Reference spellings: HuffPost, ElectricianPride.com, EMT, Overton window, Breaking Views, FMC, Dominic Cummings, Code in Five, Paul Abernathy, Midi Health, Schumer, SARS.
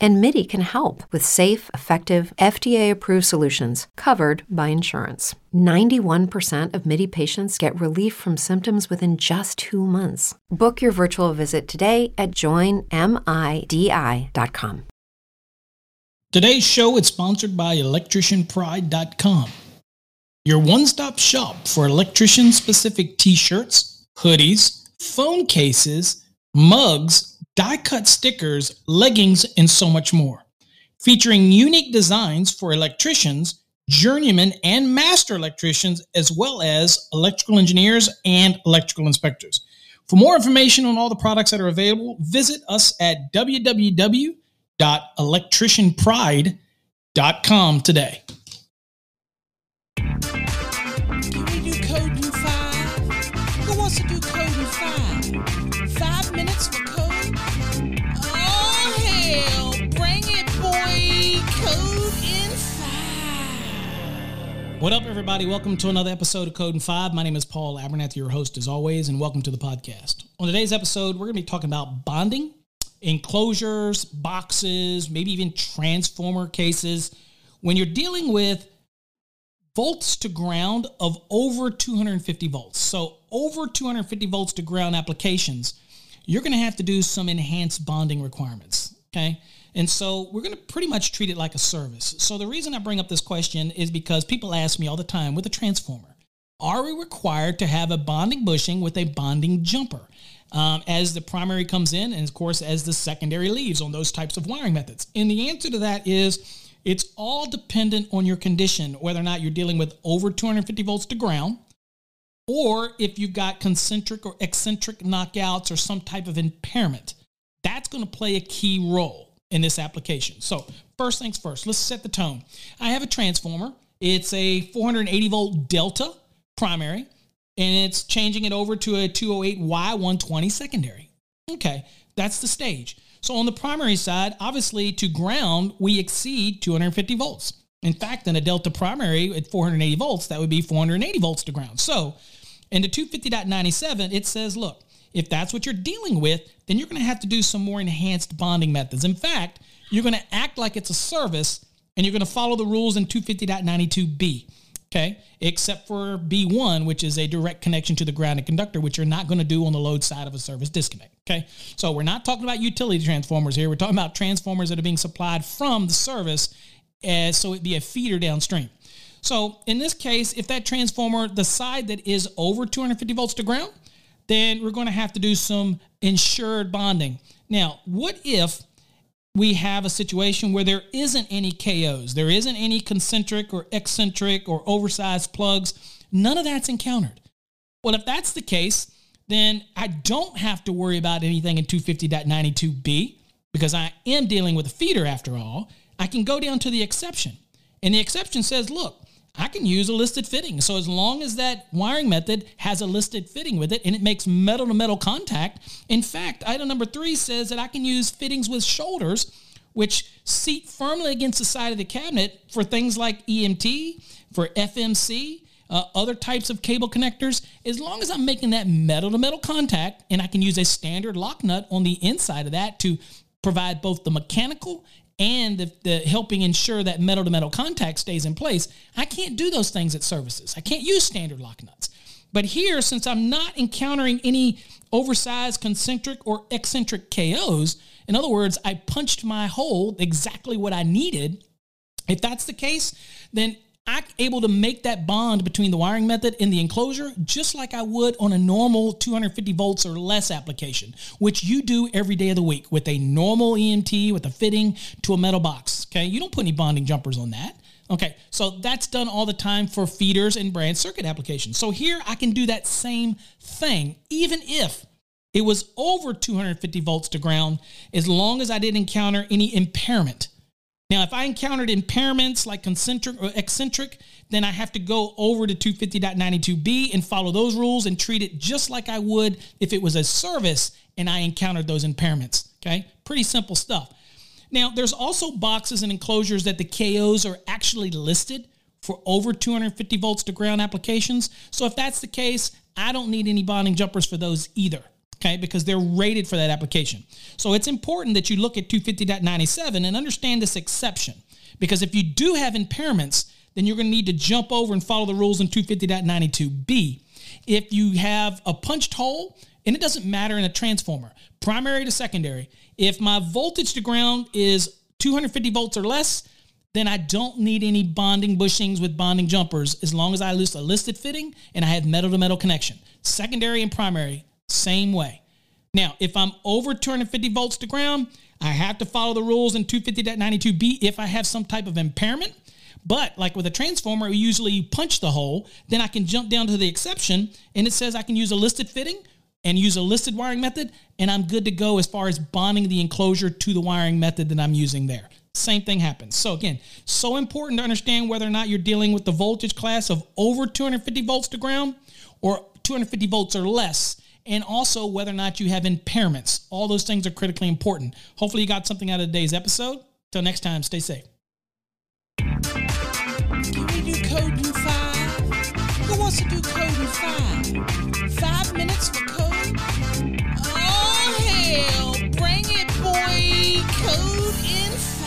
and Midi can help with safe, effective, FDA-approved solutions covered by insurance. 91% of Midi patients get relief from symptoms within just 2 months. Book your virtual visit today at joinmidi.com. Today's show is sponsored by ElectricianPride.com, your one-stop shop for electrician-specific t-shirts, hoodies, phone cases, mugs, die-cut stickers, leggings, and so much more. Featuring unique designs for electricians, journeymen, and master electricians, as well as electrical engineers and electrical inspectors. For more information on all the products that are available, visit us at www.electricianpride.com today. Can we do Code in Five? Who wants to do Code in Five? 5 minutes for code? Oh, hell, bring it, boy. Code in Five. What up, everybody? Welcome to another episode of Code in Five. My name is Paul Abernathy, your host as always, and welcome to the podcast. On today's episode, we're going to be talking about bonding, enclosures, boxes, maybe even transformer cases. When you're dealing with volts to ground of over 250 volts, so over 250 volts to ground applications, you're going to have to do some enhanced bonding requirements, okay? And so we're going to pretty much treat it like a service. So the reason I bring up this question is because people ask me all the time with a transformer, are we required to have a bonding bushing with a bonding jumper as the primary comes in and, of course, as the secondary leaves on those types of wiring methods? And the answer to that is it's all dependent on your condition, whether or not you're dealing with over 250 volts to ground or if you've got concentric or eccentric knockouts or some type of impairment. That's going to play a key role in this application. So first things first, let's set the tone. I have a transformer. It's a 480 volt delta primary, and it's changing it over to a 208Y120 secondary. Okay, that's the stage. So on the primary side, obviously to ground, we exceed 250 volts. In fact, in a delta primary at 480 volts, that would be 480 volts to ground. So in the 250.97, it says, look, if that's what you're dealing with, then you're going to have to do some more enhanced bonding methods. In fact, you're going to act like it's a service, and you're going to follow the rules in 250.92B, okay, except for B1, which is a direct connection to the ground and conductor, which you're not going to do on the load side of a service disconnect, okay? So we're not talking about utility transformers here. We're talking about transformers that are being supplied from the service, so it'd be a feeder downstream. So in this case, if that transformer, the side that is over 250 volts to ground, then we're going to have to do some insured bonding. Now, what if we have a situation where there isn't any KOs, there isn't any concentric or eccentric or oversized plugs? None of that's encountered. Well, if that's the case, then I don't have to worry about anything in 250.92B because I am dealing with a feeder after all. I can go down to the exception, and the exception says, look, I can use a listed fitting. So as long as that wiring method has a listed fitting with it and it makes metal-to-metal contact. In fact, item number 3 says that I can use fittings with shoulders, which seat firmly against the side of the cabinet for things like EMT, for FMC, other types of cable connectors. As long as I'm making that metal-to-metal contact, and I can use a standard lock nut on the inside of that to provide both the mechanical and the helping ensure that metal-to-metal contact stays in place, I can't do those things at services. I can't use standard lock nuts. But here, since I'm not encountering any oversized concentric or eccentric KOs, in other words, I punched my hole exactly what I needed. If that's the case, then I'm able to make that bond between the wiring method and the enclosure just like I would on a normal 250 volts or less application, which you do every day of the week with a normal EMT with a fitting to a metal box, okay? You don't put any bonding jumpers on that, okay? So that's done all the time for feeders and branch circuit applications. So here I can do that same thing, even if it was over 250 volts to ground, as long as I didn't encounter any impairment. Now, if I encountered impairments like concentric or eccentric, then I have to go over to 250.92B and follow those rules and treat it just like I would if it was a service and I encountered those impairments, okay? Pretty simple stuff. Now, there's also boxes and enclosures that the KOs are actually listed for over 250 volts to ground applications. So if that's the case, I don't need any bonding jumpers for those either, okay, because they're rated for that application. So it's important that you look at 250.97 and understand this exception, because if you do have impairments, then you're going to need to jump over and follow the rules in 250.92B. If you have a punched hole, and it doesn't matter in a transformer, primary to secondary, if my voltage to ground is 250 volts or less, then I don't need any bonding bushings with bonding jumpers as long as I list a listed fitting and I have metal-to-metal connection. Secondary and primary, same way. Now, if I'm over 250 volts to ground, I have to follow the rules in 250.92B if I have some type of impairment. But like with a transformer, we usually punch the hole. Then I can jump down to the exception, and it says I can use a listed fitting and use a listed wiring method, and I'm good to go as far as bonding the enclosure to the wiring method that I'm using there. Same thing happens. So again, so important to understand whether or not you're dealing with the voltage class of over 250 volts to ground or 250 volts or less, and also whether or not you have impairments. All those things are critically important. Hopefully you got something out of today's episode. Till next time, stay safe. Can we do Code in Five? Who wants to do Code in Five? 5 minutes for code? Oh, hell. Bring it, boy. Code in Five.